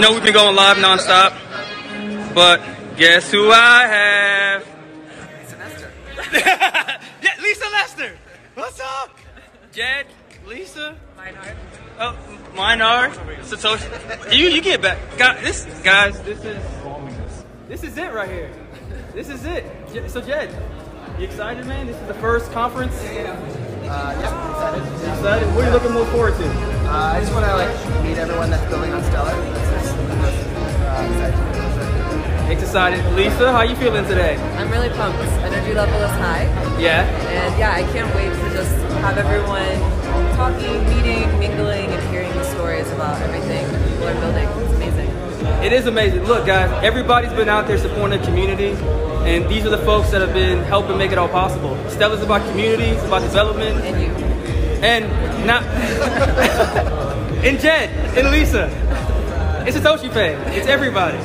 You know, we've been going live nonstop, but guess who I have? Lisa Nestor. Yeah, Lisa Lester. What's up? Jed, Lisa. Meinhard. Oh, Meinhard. Satoshi. You get back. This is it right here. This is it. So Jed, you excited, man? This is the first conference. Yeah, excited. What are you looking most forward to? I just want to meet everyone that's building on Stellar. Excited. Lisa, how you feeling today? I'm really pumped. Energy level is high. Yeah. And yeah, I can't wait to just have everyone talking, meeting, mingling, and hearing the stories about everything that people are building. It's amazing. It is amazing. Look, guys, everybody's been out there supporting the community, and these are the folks that have been helping make it all possible. Stella's about community, it's about development. And you. And not. And Jed, and Lisa. It's Satoshi Pay. It's everybody.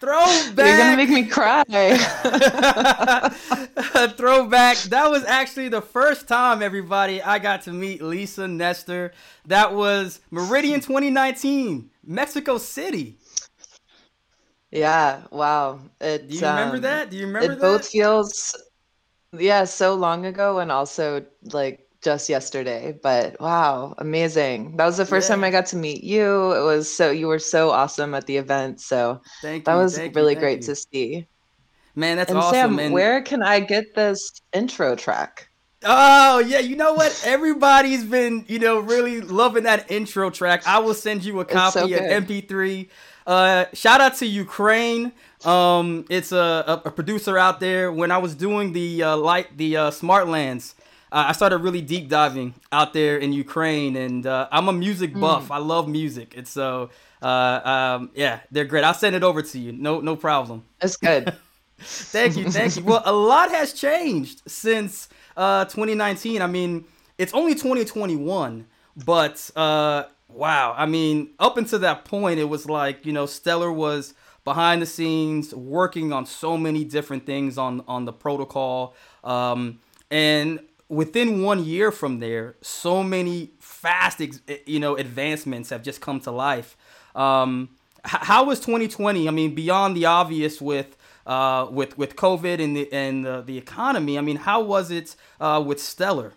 Throwback. You're gonna make me cry. Throwback. That was actually the first time, everybody, I got to meet Lisa Nestor. That was Meridian 2019, Mexico City. Yeah. Wow. Do you remember that? Do you remember that? It both feels, yeah, so long ago, and also just yesterday, but wow, amazing. That was the first time I got to meet you. It was so, you were so awesome at the event. So thank you. That was really great to see. Man, that's awesome. Sam, man, where can I get this intro track? Oh yeah, you know what? Everybody's been, really loving that intro track. I will send you a copy of MP3. Shout out to Ukraine. It's a producer out there. When I was doing the Smartlands, I started really deep diving out there in Ukraine, and I'm a music buff. I love music. And so, yeah, they're great. I'll send it over to you. No problem. That's good. Thank you. Well, a lot has changed since 2019. I mean, it's only 2021, but wow. I mean, up until that point, it was Stellar was behind the scenes working on so many different things on the protocol. And within 1 year from there, so many fast, advancements have just come to life. How was 2020? I mean, beyond the obvious with COVID and the economy. I mean, how was it with Stellar?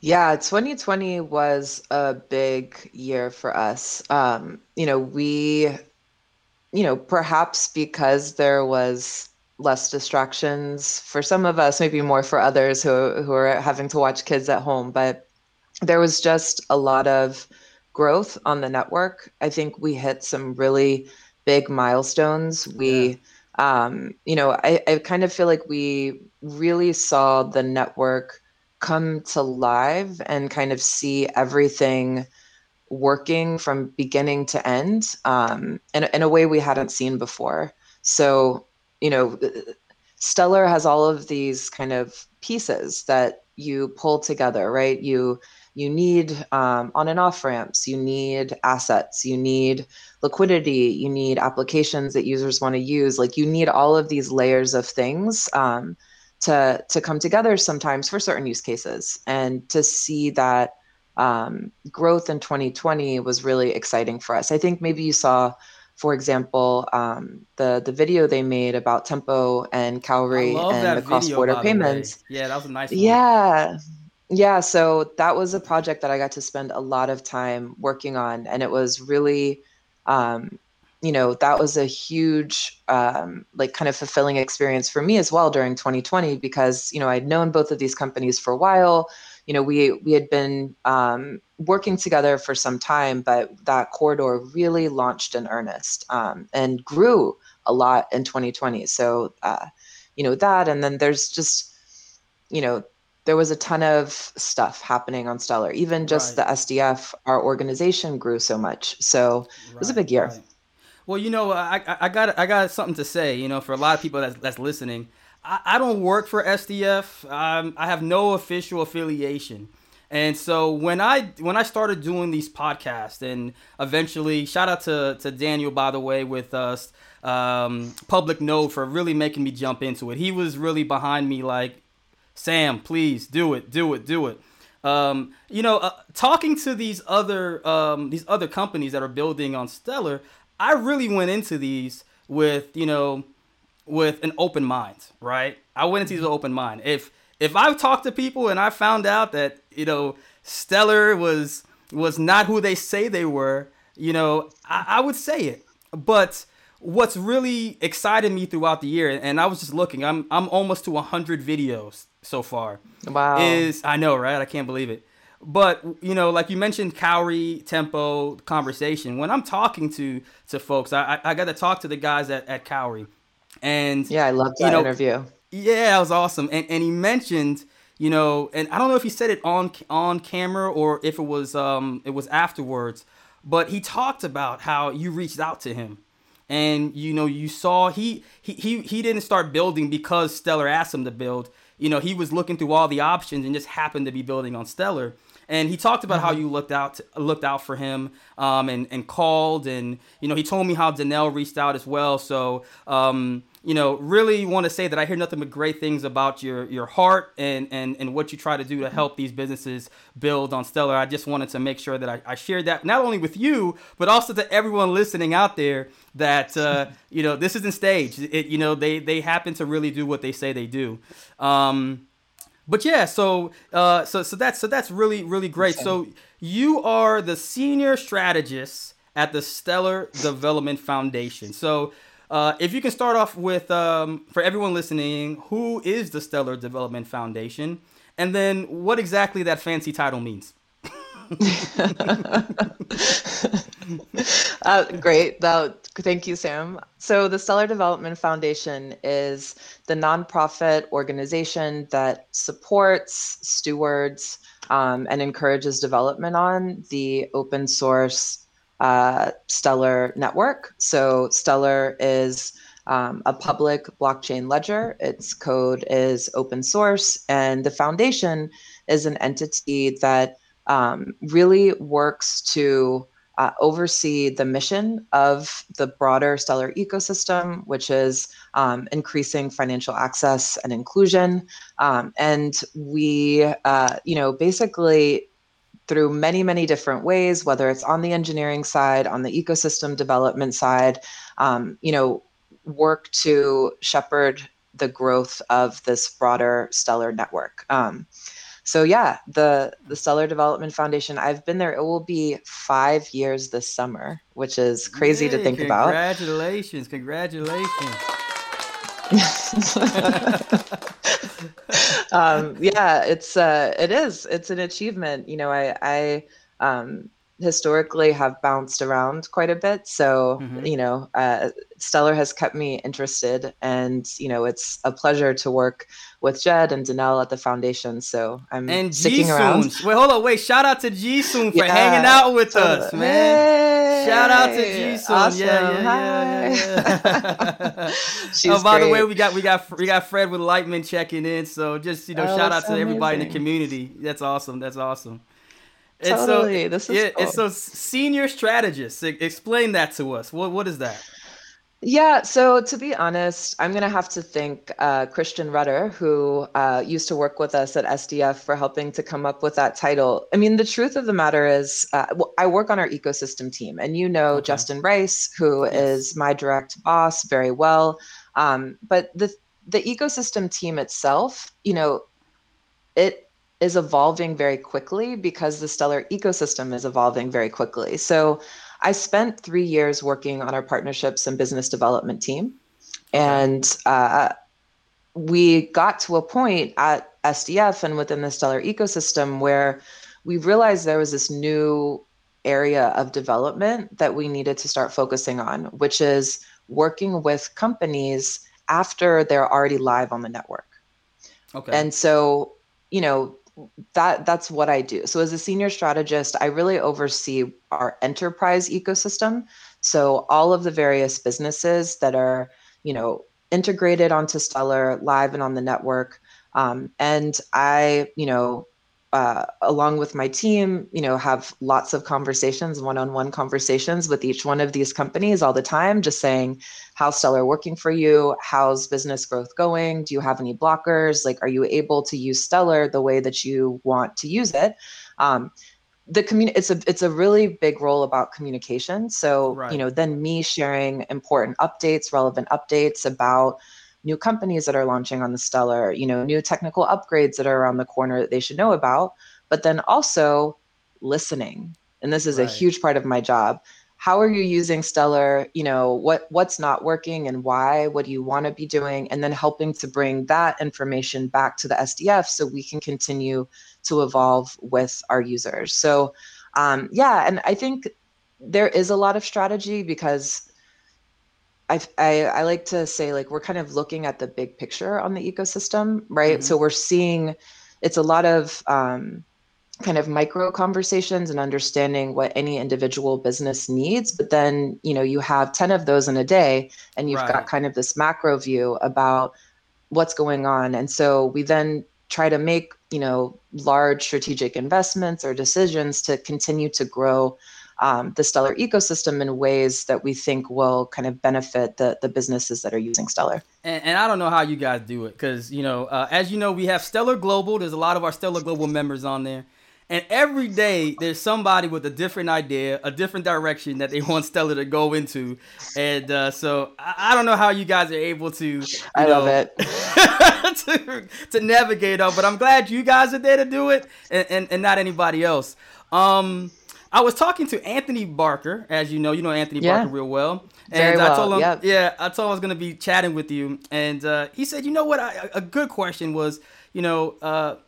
Yeah, 2020 was a big year for us. Perhaps because there was less distractions for some of us, maybe more for others who are having to watch kids at home. But there was just a lot of growth on the network. I think we hit some really big milestones. We, I kind of feel like we really saw the network come to life and kind of see everything working from beginning to end, in a way we hadn't seen before. So, Stellar has all of these kind of pieces that you pull together, right? You need on and off ramps, you need assets, you need liquidity, you need applications that users want to use. You need all of these layers of things to come together sometimes for certain use cases. And to see that growth in 2020 was really exciting for us. I think maybe you saw, for example, the video they made about Tempo and Cowrie and the cross-border payments. Yeah, that was a nice one. Yeah. So that was a project that I got to spend a lot of time working on, and it was really, that was a huge, kind of fulfilling experience for me as well during 2020 because I'd known both of these companies for a while. We had been working together for some time, but that corridor really launched in earnest and grew a lot in 2020. So, that, and then there's just, there was a ton of stuff happening on Stellar. Even just the SDF, our organization grew so much. So it was a big year. Right. Well, I got something to say, for a lot of people that's listening. I don't work for SDF. I have no official affiliation. And so when I started doing these podcasts, and eventually shout out to Daniel, by the way, with us, Public Node, for really making me jump into it. He was really behind me, Sam, please do it. Talking to these other companies that are building on Stellar, I really went into these with an open mind, right? I went into these with an open mind. If I've talked to people and I found out that, Stellar was not who they say they were, I would say it. But what's really excited me throughout the year, and I was just looking, I'm almost to 100 videos so far. Wow. I know, right? I can't believe it. But, like you mentioned, Cowrie, Tempo, Conversation. When I'm talking to folks, I got to talk to the guys at Cowrie. And yeah, I loved that interview. Yeah, that was awesome. And he mentioned, and I don't know if he said it on camera or if it was afterwards, but he talked about how you reached out to him, and you saw he didn't start building because Stellar asked him to build. He was looking through all the options and just happened to be building on Stellar. And he talked about how you looked out for him, and called, and he told me how Danelle reached out as well. So really want to say that I hear nothing but great things about your heart and what you try to do to help these businesses build on Stellar. I just wanted to make sure that I shared that not only with you, but also to everyone listening out there that this isn't staged. They happen to really do what they say they do. But yeah, so that's really, really great. So you are the senior strategist at the Stellar Development Foundation. So if you can start off with, for everyone listening, who is the Stellar Development Foundation, and then what exactly that fancy title means? Great. Thank you, Sam. So the Stellar Development Foundation is the nonprofit organization that supports, stewards, and encourages development on the open source Stellar network. So Stellar is a public blockchain ledger. Its code is open source, and the foundation is an entity that really works to oversee the mission of the broader Stellar ecosystem, which is increasing financial access and inclusion. And we, basically through many, many different ways, whether it's on the engineering side, on the ecosystem development side, work to shepherd the growth of this broader Stellar network. So yeah, the Stellar Development Foundation, I've been there. It will be 5 years this summer, which is crazy to think about. Congratulations. Yeah, it's an achievement. I historically have bounced around quite a bit. So, Stellar has kept me interested, and, it's a pleasure to work with Jed and Danelle at the foundation. So I'm sticking around. Wait, shout out to Jisung for hanging out with us, man. Hey, shout out to Jisung. Awesome. Yeah. She's great. The way, we got Fred with LightMint checking in. So just, shout out to everybody in the community. That's awesome. Totally. Cool. It's so senior strategist. Explain that to us. What is that? Yeah. So to be honest, I'm going to have to thank Christian Rutter, who used to work with us at SDF, for helping to come up with that title. I mean, the truth of the matter is I work on our ecosystem team, and Justin Rice, who is my direct boss, very well. But the ecosystem team itself, it is evolving very quickly because the Stellar ecosystem is evolving very quickly. So I spent 3 years working on our partnerships and business development team. And we got to a point at SDF and within the Stellar ecosystem where we realized there was this new area of development that we needed to start focusing on, which is working with companies after they're already live on the network. Okay. And so, that's what I do. So as a senior strategist, I really oversee our enterprise ecosystem. So all of the various businesses that are, integrated onto Stellar, live and on the network. And I, along with my team, you know, have lots of conversations, one-on-one conversations with each one of these companies all the time, just saying, how's Stellar working for you? How's business growth going? Do you have any blockers? Like, are you able to use Stellar the way that you want to use it? It's a really big role about communication. So, right. You know, then me sharing important updates, relevant updates about new companies that are launching on the Stellar, you know, new technical upgrades that are around the corner that they should know about, but then also listening. And this is right. a huge part of my job. How are you using Stellar? You know, what's not working and why? What do you want to be doing? And then helping to bring that information back to the SDF so we can continue to evolve with our users. So, and I think there is a lot of strategy because I like to say, like, we're kind of looking at the big picture on the ecosystem, right? Mm-hmm. So we're seeing it's a lot of kind of micro conversations and understanding what any individual business needs. But then, you know, you have 10 of those in a day and you've right. got kind of this macro view about what's going on. And so we then try to make, you know, large strategic investments or decisions to continue to grow the Stellar ecosystem in ways that we think will kind of benefit the businesses that are using Stellar. And I don't know how you guys do it because, you know, as you know, we have Stellar Global. There's a lot of our Stellar Global members on there. And every day there's somebody with a different idea, a different direction that they want Stellar to go into. And so I don't know how you guys are able to, love it. to navigate up. But I'm glad you guys are there to do it and not anybody else. I was talking to Anthony Barker, as you know Anthony Barker real well. And I told him, I was going to be chatting with you. And he said, you know what? A good question was, you know,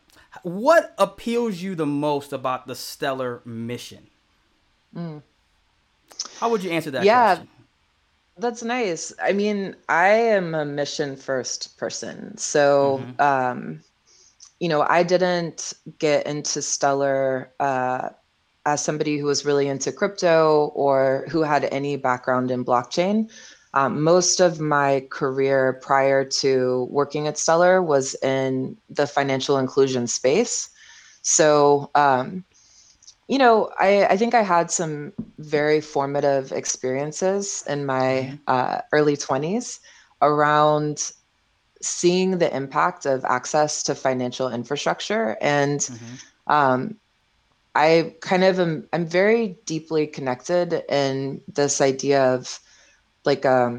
what appeals you the most about the Stellar mission? Mm. How would you answer that question? That's nice. I mean, I am a mission first person. So, you know, I didn't get into Stellar, as somebody who was really into crypto or who had any background in blockchain. Most of my career prior to working at Stellar was in the financial inclusion space. So, you know, I think I had some very formative experiences in my early 20s around seeing the impact of access to financial infrastructure. And, I kind of I'm very deeply connected in this idea of like the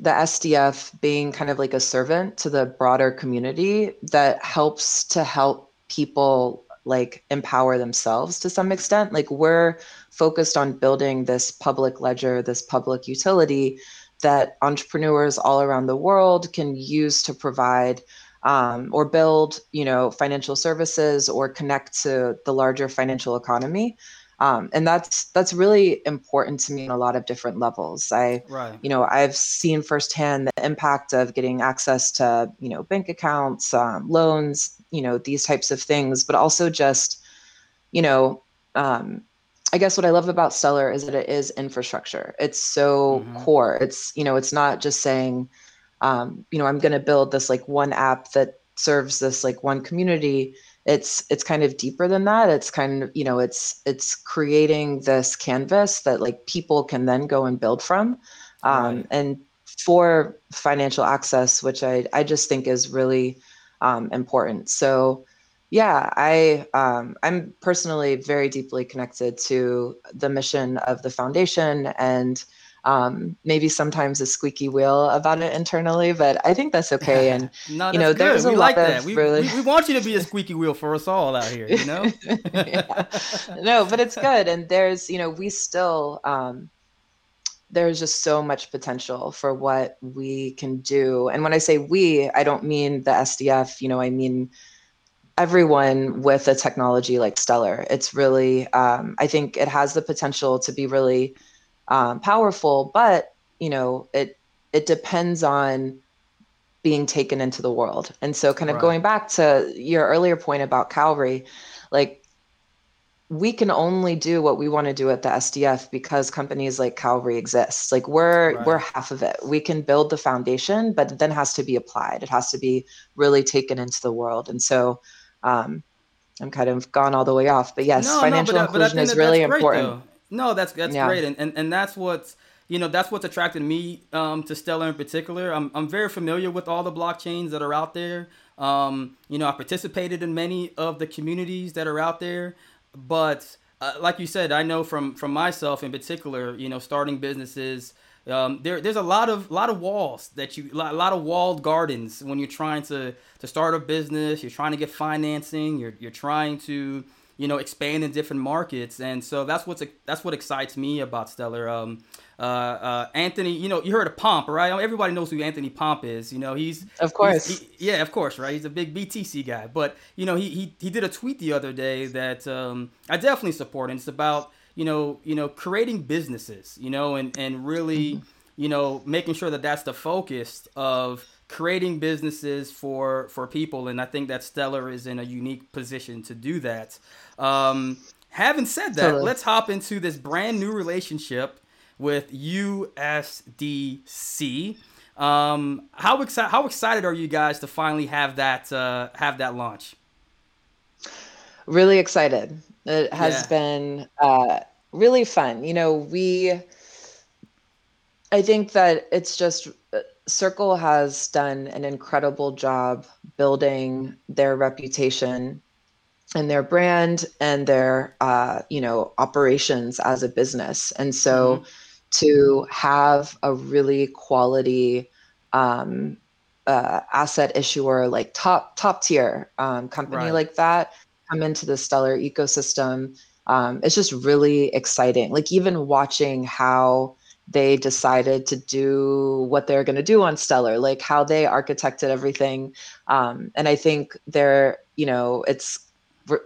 SDF being kind of like a servant to the broader community that helps to help people like empower themselves to some extent. Like we're focused on building this public ledger, this public utility that entrepreneurs all around the world can use to provide or build, you know, financial services or connect to the larger financial economy. And that's really important to me on a lot of different levels. You know, I've seen firsthand the impact of getting access to, you know, bank accounts, loans, you know, these types of things, but also just, you know, I guess what I love about Stellar is that it is infrastructure. It's so core. It's, you know, it's not just saying, you know, I'm going to build this like one app that serves this like one community. It's kind of deeper than that. It's kind of, you know, it's creating this canvas that like people can then go and build from. And for financial access, which I just think is really important. So yeah, I'm personally very deeply connected to the mission of the foundation and maybe sometimes a squeaky wheel about it internally, but I think that's okay. And no, that's you know, there's a lot of we want you to be a squeaky wheel for us all out here, you know? No, but it's good. And there's, you know, we still, there's just so much potential for what we can do. And when I say we, I don't mean the SDF, you know, I mean everyone with a technology like Stellar. It's really, I think it has the potential to be really powerful, but you know, it depends on being taken into the world. And so kind of going back to your earlier point about Cowrie, like we can only do what we want to do at the SDF because companies like Cowrie exist. Like we're half of it. We can build the foundation, but it then has to be applied. It has to be really taken into the world. And so, I'm kind of gone all the way off, but yes, financial inclusion is really important. No, that's great. And that's what's, you know, that's what's attracted me to Stellar in particular. I'm very familiar with all the blockchains that are out there. You know, I participated in many of the communities that are out there, but like you said, I know from myself in particular, you know, starting businesses, there's a lot of walls that you, a lot of walled gardens when you're trying to start a business, you're trying to get financing, you're trying to, you know, expand in different markets. And so that's what excites me about Stellar. Anthony, you know, you heard of Pomp, right? Everybody knows who Anthony Pomp is. You know, he's, of course. Right. He's a big BTC guy, but you know, he did a tweet the other day that, I definitely support, and it's about, you know, creating businesses, you know, and really, you know, making sure that that's the focus of creating businesses for people. And I think that Stellar is in a unique position to do that. Having said that, let's hop into this brand new relationship with USDC. How excited are you guys to finally have that launch? Really excited. It has been really fun. You know, I think that it's just, Circle has done an incredible job building their reputation and their brand and their, you know, operations as a business. And so to have a really quality asset issuer, like top tier company like that, come into the Stellar ecosystem, it's just really exciting. Like even watching how they decided to do what they're going to do on Stellar, like how they architected everything. And I think they're, you know,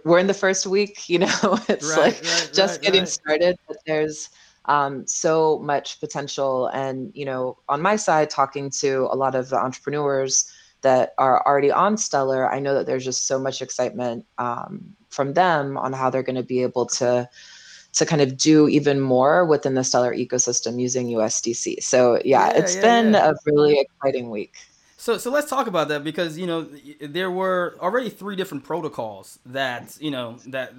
we're in the first week, you know, it's getting started, but there's so much potential. And, you know, on my side, talking to a lot of the entrepreneurs that are already on Stellar, I know that there's just so much excitement from them on how they're going to be able to kind of do even more within the Stellar ecosystem using USDC. So it's been a really exciting week. So let's talk about that, because, you know, there were already three different protocols that, you know, that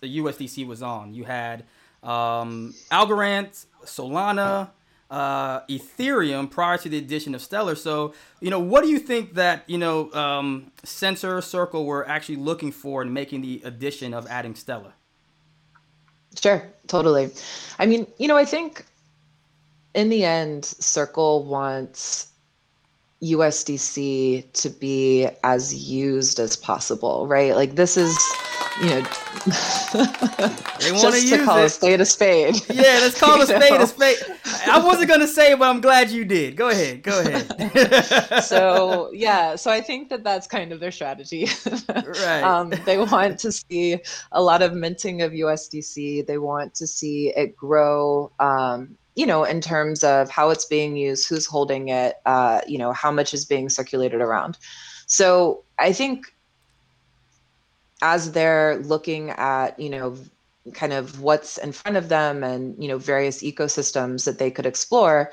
the USDC was on. You had Algorand, Solana, Ethereum prior to the addition of Stellar. So, you know, what do you think that, you know, Sensor, Circle were actually looking for in making the addition of adding Stellar? Sure, totally. I mean, you know, I think in the end, Circle wants USDC to be as used as possible, right? Like this is, you know, they just to call it a spade a spade. Yeah, let's call a spade a spade. I wasn't going to say it, but I'm glad you did. Go ahead. So I think that that's kind of their strategy. Right. They want to see a lot of minting of USDC. They want to see it grow, you know, in terms of how it's being used, who's holding it, you know, how much is being circulated around. So I think as they're looking at, you know, kind of what's in front of them and, you know, various ecosystems that they could explore,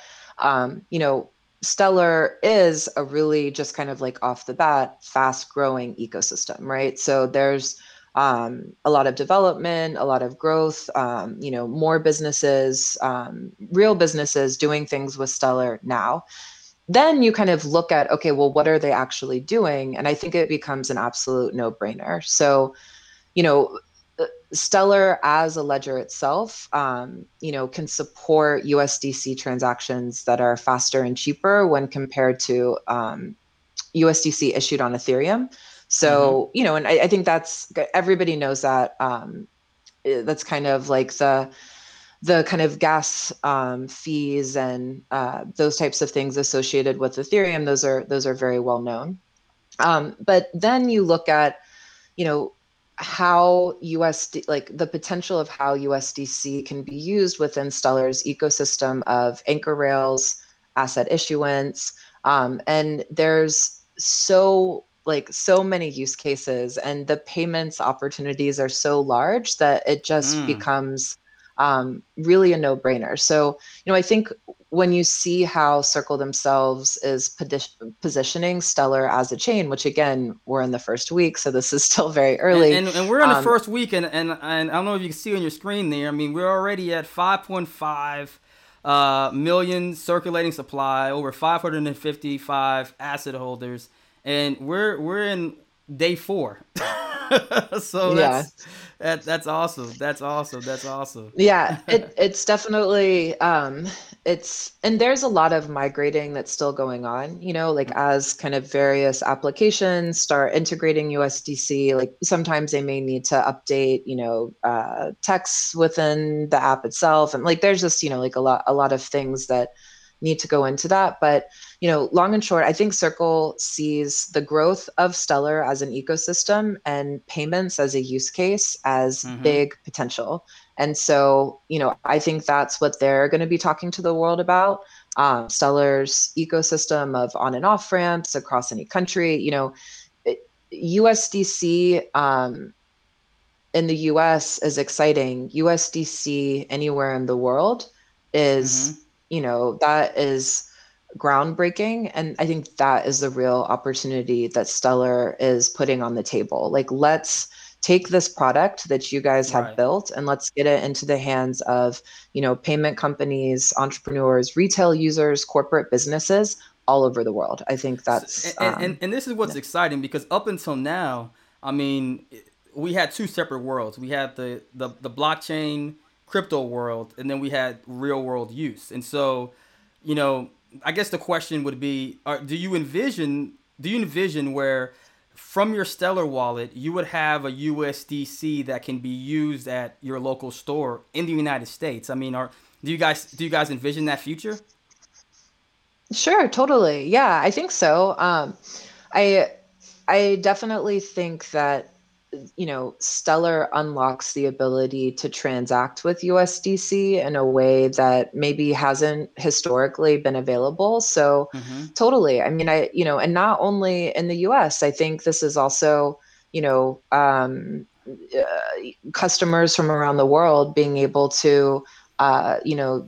you know, Stellar is a really just kind of like off the bat, fast growing ecosystem, right? So there's a lot of development, a lot of growth, you know, more businesses, real businesses doing things with Stellar now. Then you kind of look at, okay, well, what are they actually doing? And I think it becomes an absolute no-brainer. So, you know, Stellar as a ledger itself, you know, can support USDC transactions that are faster and cheaper when compared to USDC issued on Ethereum. So, you know, and I think that's, everybody knows that, that's kind of like the kind of gas fees and those types of things associated with Ethereum. Those are very well known. But then you look at, you know, how the potential of how USDC can be used within Stellar's ecosystem of anchor rails, asset issuance. And there's so many use cases, and the payments opportunities are so large that it just becomes really a no-brainer. So, you know, I think when you see how Circle themselves is positioning Stellar as a chain, which again, we're in the first week, so this is still very early. And we're in the first week, and I don't know if you can see on your screen there, I mean, we're already at 5.5 million circulating supply, over 555 asset holders, and we're in day 4. So that's awesome. That's awesome. Yeah, it's definitely, and there's a lot of migrating that's still going on, you know, like as kind of various applications start integrating USDC, like sometimes they may need to update, you know, texts within the app itself. And like, there's just, you know, like a lot of things that need to go into that. But, you know, long and short, I think Circle sees the growth of Stellar as an ecosystem and payments as a use case as big potential. And so, you know, I think that's what they're going to be talking to the world about. Stellar's ecosystem of on and off ramps across any country, you know, USDC in the US is exciting. USDC anywhere in the world is you know, that is groundbreaking. And I think that is the real opportunity that Stellar is putting on the table. Like, let's take this product that you guys have built and let's get it into the hands of, you know, payment companies, entrepreneurs, retail users, corporate businesses all over the world. I think that's... And this is what's exciting, because up until now, I mean, we had two separate worlds. We had the blockchain crypto world, and then we had real world use. And so, you know, I guess the question would be, do you envision where from your Stellar wallet you would have a USDC that can be used at your local store in the United States? I mean, do you guys envision that future? Sure, totally. Yeah, I think so. I definitely think that, you know, Stellar unlocks the ability to transact with USDC in a way that maybe hasn't historically been available. So totally. I mean, you know, and not only in the US, I think this is also, you know, customers from around the world being able to, you know,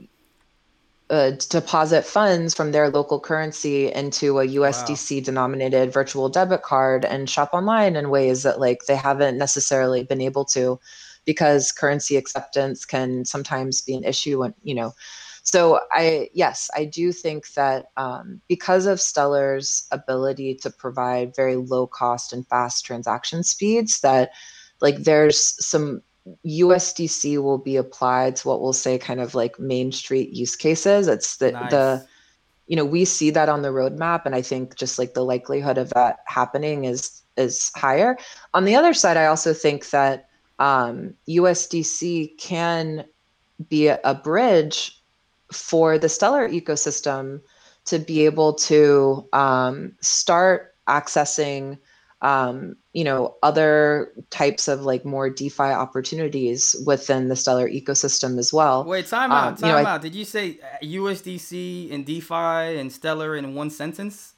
deposit funds from their local currency into a USDC denominated virtual debit card and shop online in ways that like they haven't necessarily been able to, because currency acceptance can sometimes be an issue. And, you know, so I do think that because of Stellar's ability to provide very low cost and fast transaction speeds, that like there's some USDC will be applied to what we'll say kind of like Main Street use cases. It's the you know, we see that on the roadmap, and I think just like the likelihood of that happening is higher. On the other side, I also think that USDC can be a bridge for the Stellar ecosystem to be able to start accessing you know, other types of like more DeFi opportunities within the Stellar ecosystem as well. Wait, time out. Did you say USDC and DeFi and Stellar in one sentence?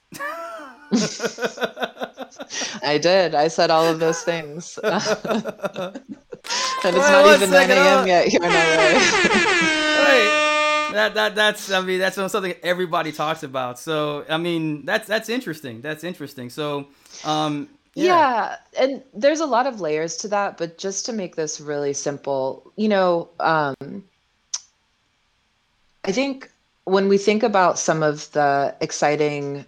I did. I said all of those things. And it's not even 9 a.m. yet here in LA. That's something everybody talks about. So, I mean, that's interesting. That's interesting. So, yeah, and there's a lot of layers to that, but just to make this really simple, you know, I think when we think about some of the exciting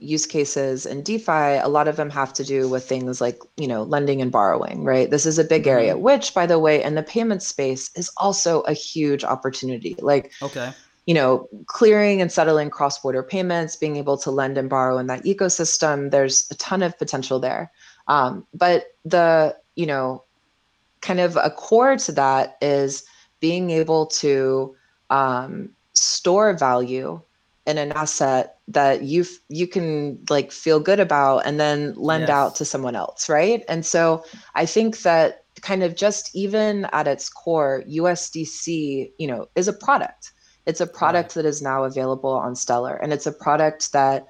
use cases in DeFi, a lot of them have to do with things like, you know, lending and borrowing, right? This is a big area, which, by the way, in the payment space is also a huge opportunity. Like, you know, clearing and settling cross-border payments, being able to lend and borrow in that ecosystem, there's a ton of potential there. But the, you know, kind of a core to that is being able to store value in an asset that you can like feel good about and then lend out to someone else, right? And so I think that kind of just even at its core, USDC, you know, is a product. It's a product that is now available on Stellar, and it's a product that,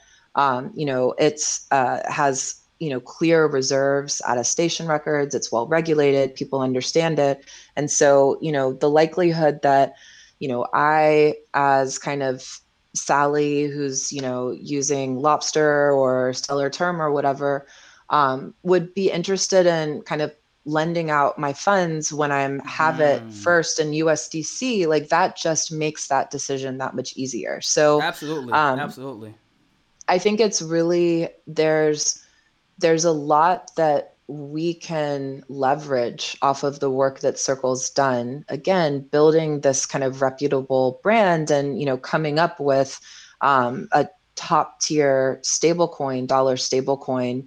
you know, it's has, you know, clear reserves, attestation records. It's well regulated. People understand it, and so, you know, the likelihood that, you know, I as kind of Sally who's, you know, using LOBSTR or Stellar Term or whatever, would be interested in kind of lending out my funds when I'm have it first in USDC, like that just makes that decision that much easier. So absolutely. I think it's really, there's a lot that we can leverage off of the work that Circle's done. Again, building this kind of reputable brand and, you know, coming up with a top tier stablecoin, dollar stablecoin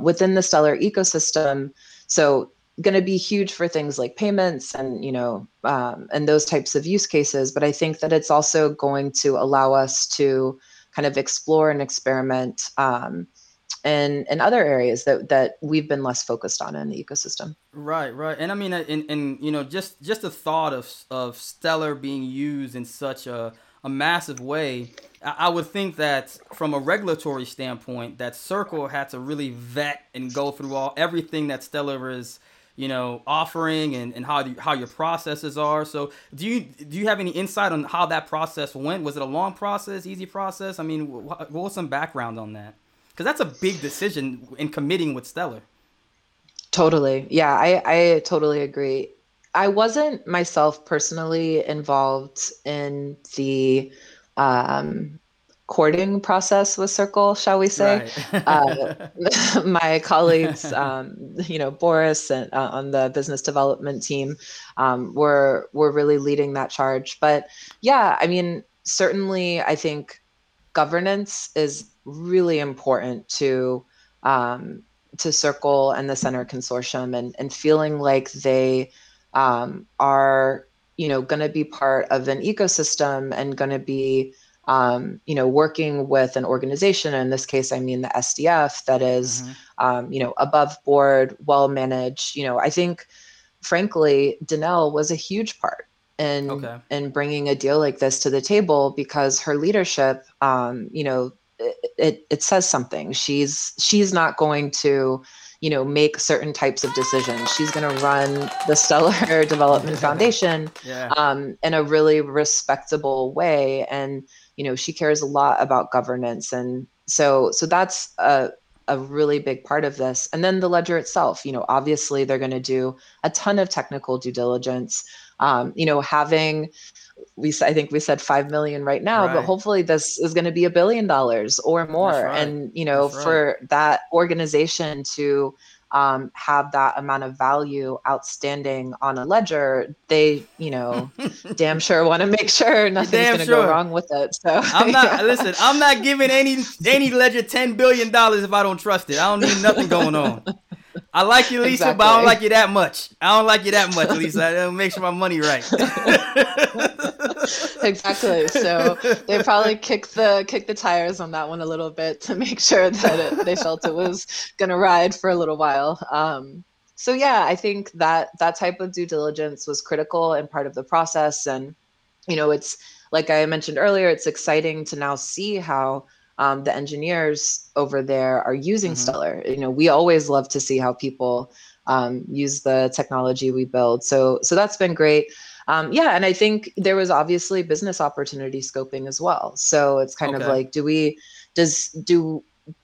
within the Stellar ecosystem. So going to be huge for things like payments and, you know, and those types of use cases. But I think that it's also going to allow us to kind of explore and experiment in other areas that we've been less focused on in the ecosystem. Right. And I mean, and you know, just the thought of Stellar being used in such a massive way, I would think that from a regulatory standpoint, that Circle had to really vet and go through everything that Stellar is, you know, offering and how your processes are. So do you have any insight on how that process went? Was it a long process, easy process? I mean, what was some background on that? Because that's a big decision in committing with Stellar. Totally. Yeah, I totally agree. I wasn't myself personally involved in the courting process with Circle, shall we say. Right. My colleagues, you know, Boris and, on the business development team were really leading that charge. But yeah, I mean, certainly I think governance is really important to Circle and the Center Consortium and feeling like they are, you know, going to be part of an ecosystem and going to be, you know, working with an organization. In this case, I mean the SDF that is, you know, above board, well managed. You know, I think, frankly, Danelle was a huge part in bringing a deal like this to the table because her leadership, you know, it says something. She's not going to, you know, make certain types of decisions. She's going to run the Stellar Development Foundation in a really respectable way. And, you know, she cares a lot about governance. And so that's a really big part of this. And then the ledger itself, you know, obviously they're going to do a ton of technical due diligence. You know, having, I think we said 5 million right now, but hopefully this is going to be $1 billion or more. And, you know, for that organization to have that amount of value outstanding on a ledger, they, you know, damn sure want to make sure nothing's going to go wrong with it. So I'm not giving any ledger $10 billion if I don't trust it. I don't need nothing going on. I like you, Lisa, but I don't like you that much. Lisa. I don't make sure my money right. Exactly. So they probably kick the tires on that one a little bit to make sure that they felt it was going to ride for a little while. So yeah, I think that type of due diligence was critical and part of the process. And, you know, it's like I mentioned earlier, it's exciting to now see how the engineers over there are using Stellar. You know, we always love to see how people use the technology we build. So that's been great. Yeah, and I think there was obviously business opportunity scoping as well. So it's kind of like, do we think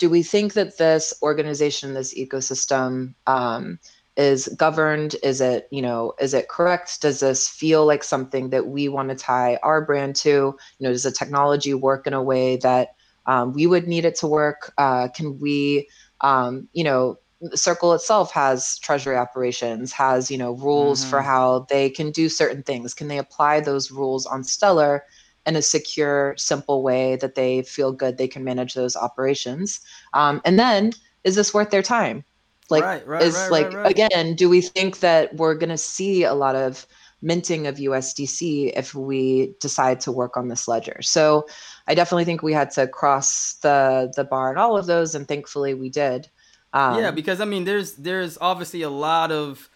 that this organization, this ecosystem is governed? Is it, you know, is it correct? Does this feel like something that we want to tie our brand to? You know, does the technology work in a way that we would need it to work? Can we, you know, Circle itself has treasury operations, has, you know, rules for how they can do certain things. Can they apply those rules on Stellar in a secure, simple way that they feel good they can manage those operations? And then, is this worth their time? Like, again, do we think that we're going to see a lot of minting of USDC if we decide to work on this ledger? So I definitely think we had to cross the bar in all of those, and thankfully we did. Yeah, because I mean, there's obviously a lot of,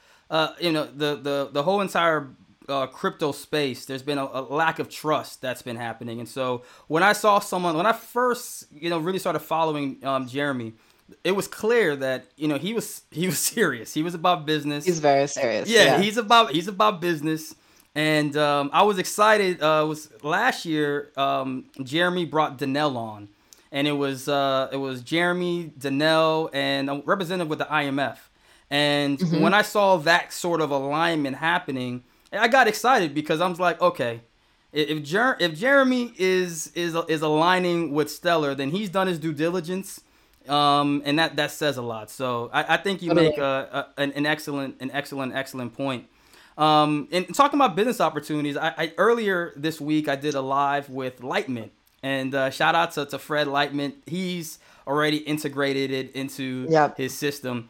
you know, the whole entire crypto space, there's been a lack of trust that's been happening. And so when I first, you know, really started following Jeremy, it was clear that, you know, he was serious. He was about business. He's very serious. Yeah, he's about business. And I was excited. Was last year, Jeremy brought Danelle on, and it was Jeremy, Danelle, and a representative with the IMF. And when I saw that sort of alignment happening, I got excited because I was like, okay, if Jeremy is aligning with Stellar, then he's done his due diligence, and that says a lot. So I think you make an excellent point. And talking about business opportunities, I earlier this week I did a live with LightMint, and shout out to Fred LightMint. He's already integrated it into his system.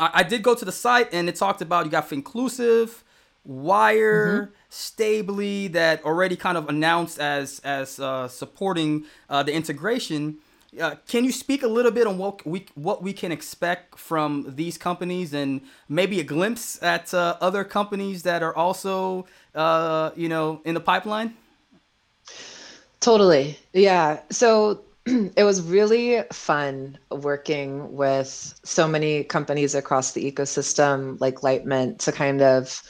I did go to the site, and it talked about you got Finclusive, Wyre, Stably, that already kind of announced as supporting the integration. Can you speak a little bit on what we can expect from these companies, and maybe a glimpse at other companies that are also in the pipeline? Totally, yeah. So it was really fun working with so many companies across the ecosystem, like LightMint, to kind of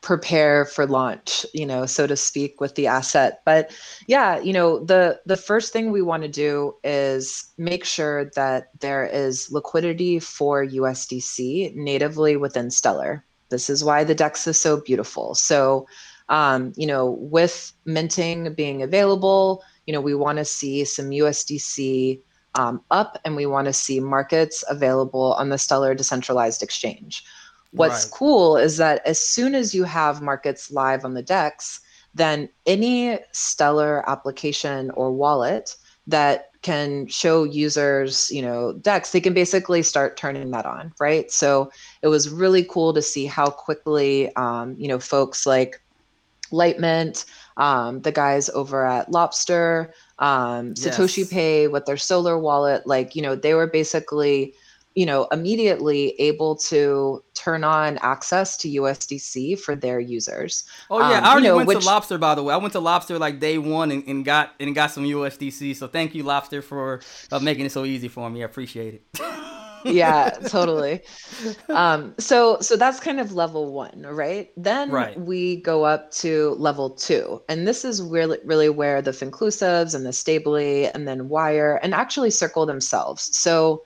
prepare for launch, so to speak, with the asset. But yeah, the first thing we want to do is make sure that there is liquidity for USDC natively within Stellar. This is why the DEX is so beautiful. So, with minting being available, we want to see some USDC up, and we want to see markets available on the Stellar decentralized exchange. What's cool is that as soon as you have markets live on the DEX, then any Stellar application or wallet that can show users, DEX, they can basically start turning that on, right? So it was really cool to see how quickly, folks like LightMint, the guys over at LOBSTR, Satoshi Pay with their Solar wallet, they were basically immediately able to turn on access to USDC for their users. Oh yeah, I already went to LOBSTR, by the way. I went to LOBSTR like day one and got some USDC. So thank you, LOBSTR, for making it so easy for me. I appreciate it. Yeah, totally. So that's kind of level one, right? Then we go up to level two, and this is really where the Finclusives and the Stably and then Wyre and actually Circle themselves. So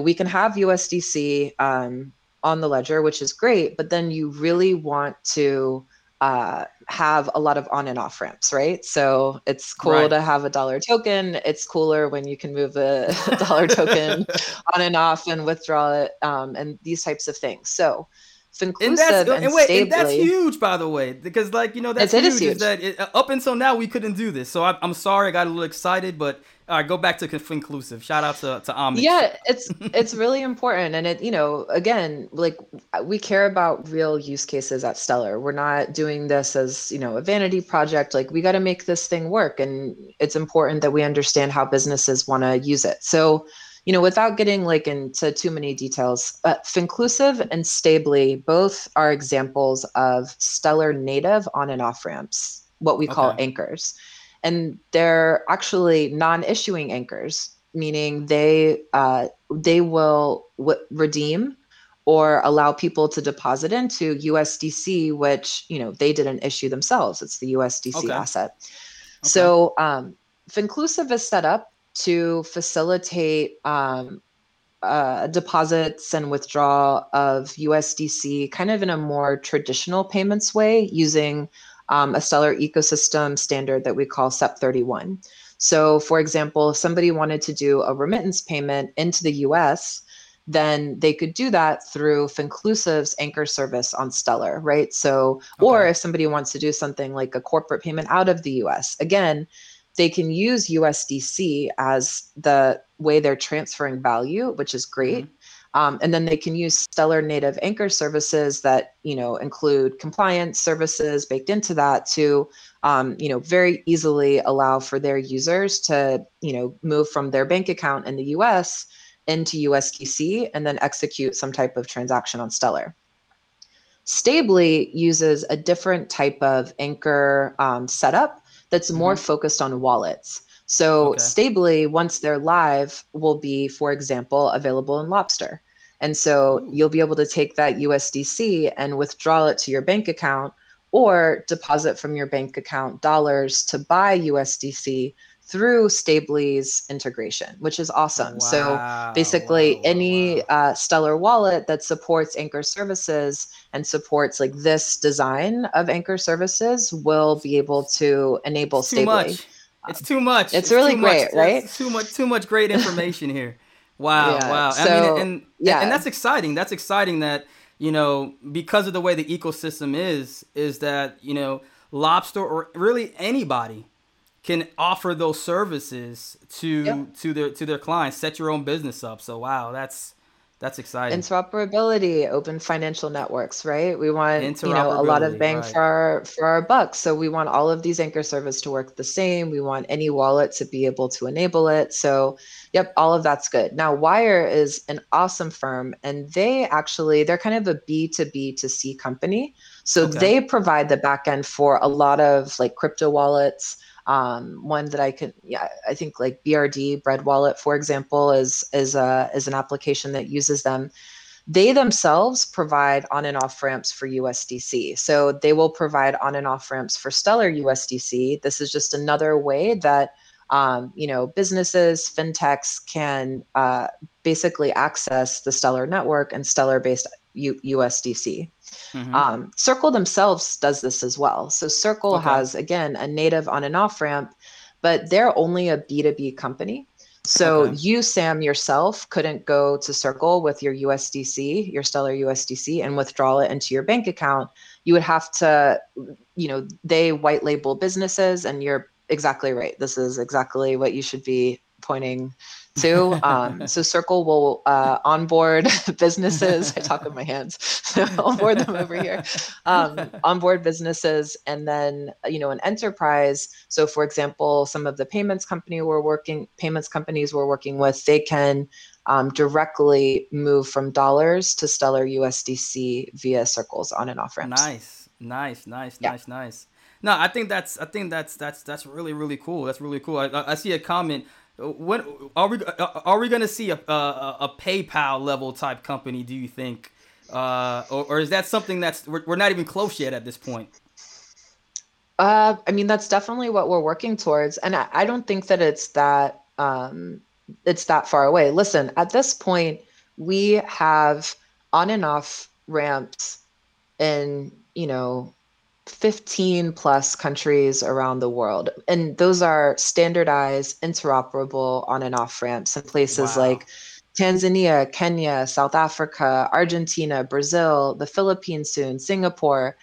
we can have USDC on the ledger, which is great, but then you really want to have a lot of on and off ramps, right? So it's cool to have a dollar token. It's cooler when you can move a dollar token on and off and withdraw it, and these types of things. So Finclusive and that's huge, by the way, because that's huge. Is that up until now we couldn't do this. So I'm sorry, I got a little excited, but all right, go back to Finclusive. Shout out to Omni. Yeah, it's really important, and it again, we care about real use cases at Stellar. We're not doing this as a vanity project. We got to make this thing work, and it's important that we understand how businesses want to use it. So, without getting into too many details, Finclusive and Stably both are examples of Stellar native on and off ramps, what we call anchors. And they're actually non-issuing anchors, meaning they will redeem or allow people to deposit into USDC, which, they didn't issue themselves. It's the USDC asset. Okay. So Finclusive is set up to facilitate deposits and withdrawal of USDC kind of in a more traditional payments way using a Stellar ecosystem standard that we call SEP 31. So for example, if somebody wanted to do a remittance payment into the US, then they could do that through Finclusive's anchor service on Stellar, right? So, or if somebody wants to do something like a corporate payment out of the US, again, they can use USDC as the way they're transferring value, which is great. And then they can use Stellar native anchor services that, include compliance services baked into that to, very easily allow for their users to, move from their bank account in the US into USDC and then execute some type of transaction on Stellar. Stably uses a different type of anchor setup that's more focused on wallets. So Stably, once they're live, will be, for example, available in LOBSTR. And so you'll be able to take that USDC and withdraw it to your bank account or deposit from your bank account dollars to buy USDC through Stably's integration, which is awesome. Wow. So basically any Stellar wallet that supports Anchor services and supports like this design of Anchor services will be able to enable Stably. It's too much. It's really great, right? Too much great information here. Wow. Yeah. Wow. So, I mean, and that's exciting. That's exciting that, you know, because of the way the ecosystem is that, you know, LOBSTR or really anybody can offer those services to their clients, set your own business up. So, wow, that's exciting. Interoperability, open financial networks, right? We want, you know, a lot of bang for our buck. So we want all of these anchor services to work the same. We want any wallet to be able to enable it. So, yep, all of that's good. Now, Wyre is an awesome firm, and they're kind of a B2B to C company. So they provide the backend for a lot of like crypto wallets. One that I think like BRD, Bread Wallet, for example, is an application that uses them. They themselves provide on and off ramps for USDC. So they will provide on and off ramps for Stellar USDC. This is just another way that, you know, businesses, fintechs can basically access the Stellar network and Stellar based USDC. Mm-hmm. Circle themselves does this as well. So Circle has, again, a native on and off ramp, but they're only a B2B company. So you, Sam, yourself couldn't go to Circle with your USDC, your Stellar USDC, and withdraw it into your bank account. You would have to, you know, they white label businesses, and you're exactly right. This is exactly what you should be pointing to. So Circle will onboard businesses. I talk with my hands. So onboard them over here. Onboard businesses, and then, you know, an enterprise. So for example, some of the payments companies we're working with, they can directly move from dollars to Stellar USDC via Circle's on and off ramps. Nice. No, I think that's really, really cool. That's really cool. I see a comment. When are we going to see a PayPal level type company, do you think? Or is that something that's we're not even close yet at this point? I mean, that's definitely what we're working towards. And I don't think that it's that far away. Listen, at this point, we have on and off ramps in, you know, 15 plus countries around the world. And those are standardized, interoperable on and off ramps in places like Tanzania, Kenya, South Africa, Argentina, Brazil, the Philippines soon, Singapore.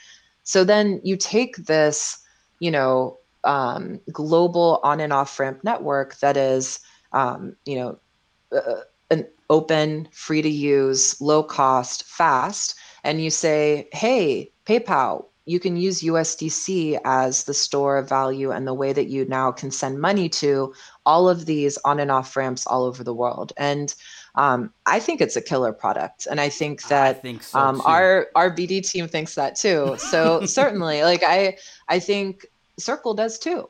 So then you take this, you know, global on and off ramp network that is, you know, an open, free to use, low cost, fast. And you say, hey, PayPal, you can use USDC as the store of value and the way that you now can send money to all of these on and off ramps all over the world. And I think it's a killer product. And I think so our BD team thinks that too. So certainly, like I think Circle does too,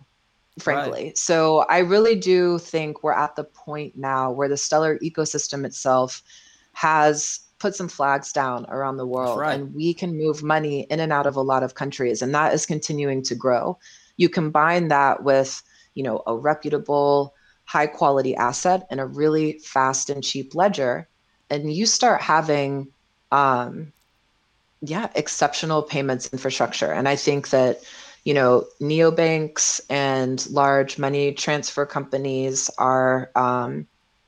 frankly. Right. So I really do think we're at the point now where the Stellar ecosystem itself has put some flags down around the world, and we can move money in and out of a lot of countries, and that is continuing to grow. You combine that with, you know, a reputable, high quality asset and a really fast and cheap ledger, and you start having exceptional payments infrastructure. And I think that, you know, neobanks and large money transfer companies are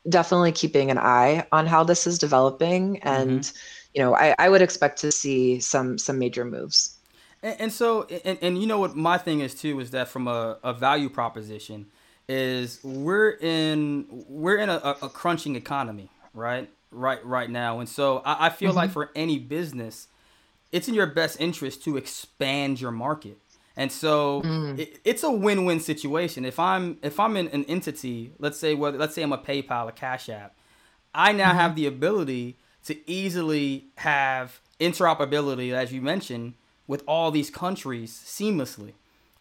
definitely keeping an eye on how this is developing. And, you know, I would expect to see some major moves. And so, you know what my thing is too, is that from a value proposition is we're in a crunching economy, right now. And so I feel like for any business, it's in your best interest to expand your market. And so it's a win-win situation. If I'm in an entity, let's say I'm a PayPal, a Cash App, I now have the ability to easily have interoperability, as you mentioned, with all these countries seamlessly,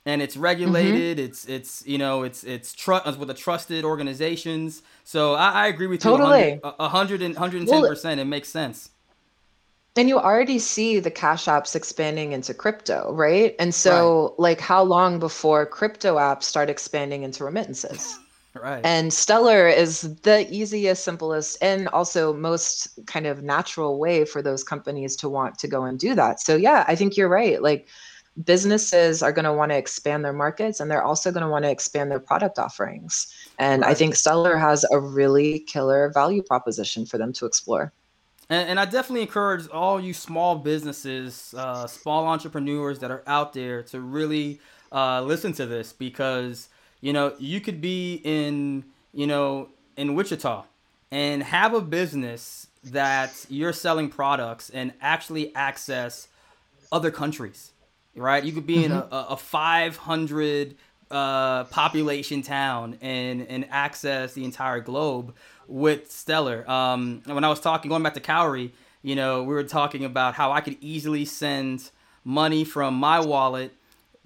and it's regulated. It's you know it's with the trusted organizations. So I agree with you 110%. It makes sense. And you already see the cash apps expanding into crypto, right? And so, like, how long before crypto apps start expanding into remittances? Right. And Stellar is the easiest, simplest, and also most kind of natural way for those companies to want to go and do that. So, yeah, I think you're right. Like, businesses are going to want to expand their markets, and they're also going to want to expand their product offerings. And I think Stellar has a really killer value proposition for them to explore. And I definitely encourage all you small businesses, small entrepreneurs that are out there to really listen to this, because, you know, you could be in Wichita and have a business that you're selling products and actually access other countries, right? You could be in a 500 population town and access the entire globe with Stellar. When I was going back to Cowrie, you know, we were talking about how I could easily send money from my wallet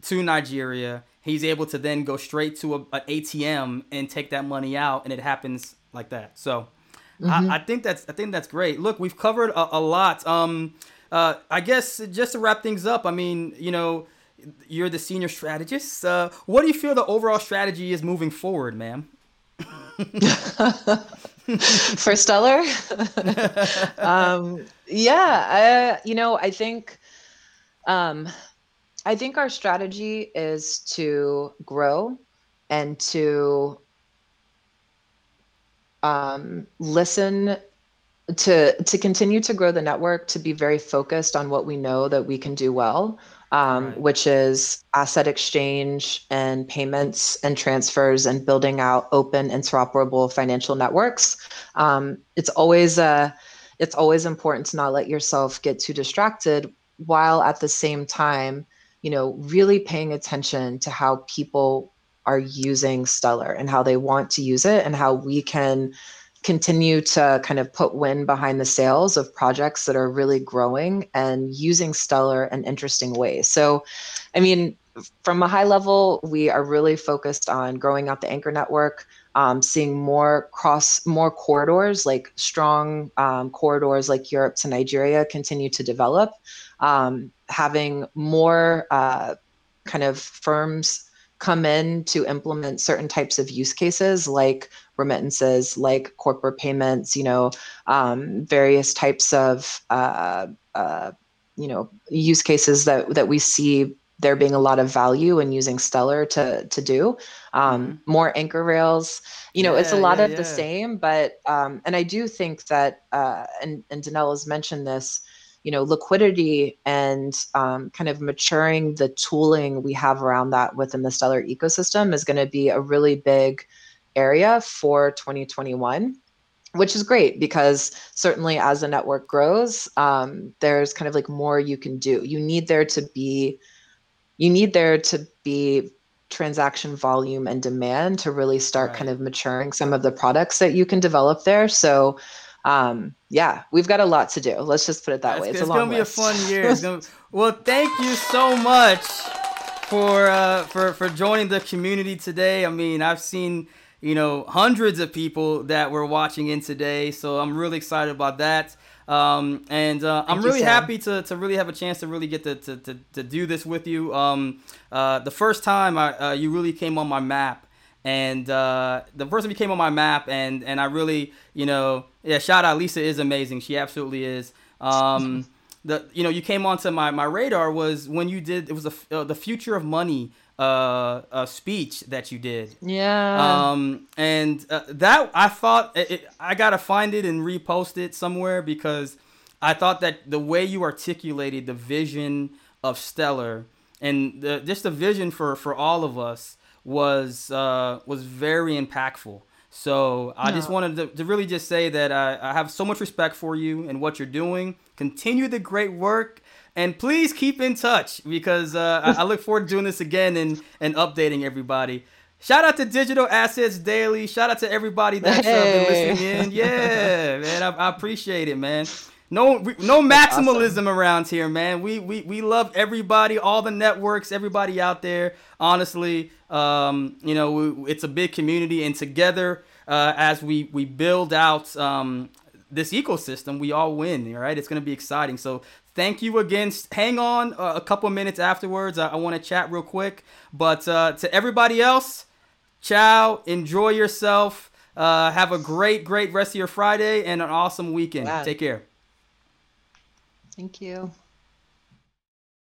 to Nigeria. He's able to then go straight to an ATM and take that money out, and it happens like that. So I think that's great. Look, we've covered a lot. I guess just to wrap things up, I mean, you know, you're the senior strategist. What do you feel the overall strategy is moving forward, ma'am? For Stellar? I think our strategy is to grow and to listen to continue to grow the network, to be very focused on what we know that we can do well, which is asset exchange and payments and transfers and building out open, interoperable financial networks. It's always important to not let yourself get too distracted, while at the same time, you know, really paying attention to how people are using Stellar and how they want to use it, and how we can continue to kind of put wind behind the sails of projects that are really growing and using Stellar in interesting ways. So, I mean, from a high level, we are really focused on growing out the anchor network, seeing more corridors, like strong corridors like Europe to Nigeria, continue to develop, having more kind of firms come in to implement certain types of use cases like remittances, like corporate payments, you know, various types of, you know, use cases that we see there being a lot of value in using Stellar to do. More anchor rails, you know, it's a lot of the same, but, and I do think that, and Danelle has mentioned this, you know, liquidity and kind of maturing the tooling we have around that within the Stellar ecosystem is going to be a really big area for 2021, which is great, because certainly as the network grows, there's kind of like more you can do. You need there to be transaction volume and demand to really start kind of maturing some of the products that you can develop there. So we've got a lot to do. Let's just put it that way. It's a long list. It's going to be a fun year. Well, thank you so much for joining the community today. I mean, I've seen, you know, hundreds of people that were watching in today, so I'm really excited about that. I'm really happy to really have a chance to really get to do this with you. The first time you really came on my map, and I really, you know, shout out, Lisa is amazing. She absolutely is. You came onto my radar was when you did, it was the future of money speech that you did. That I thought I gotta find it and repost it somewhere, because I thought that the way you articulated the vision of Stellar and just the vision for all of us was very impactful. So I just wanted to really just say that I have so much respect for you and what you're doing. Continue the great work. And please keep in touch, because I look forward to doing this again and updating everybody. Shout out to Digital Assets Daily. Shout out to everybody that's been listening in. Yeah, man, I appreciate it, man. No maximalism around here, man. We love everybody, all the networks, everybody out there. Honestly, you know, it's a big community, and together as we build out this ecosystem, we all win, all right? It's going to be exciting. So thank you again. Hang on a couple minutes afterwards. I want to chat real quick. But to everybody else, ciao. Enjoy yourself. Have a great, great rest of your Friday and an awesome weekend. Wow. Take care. Thank you.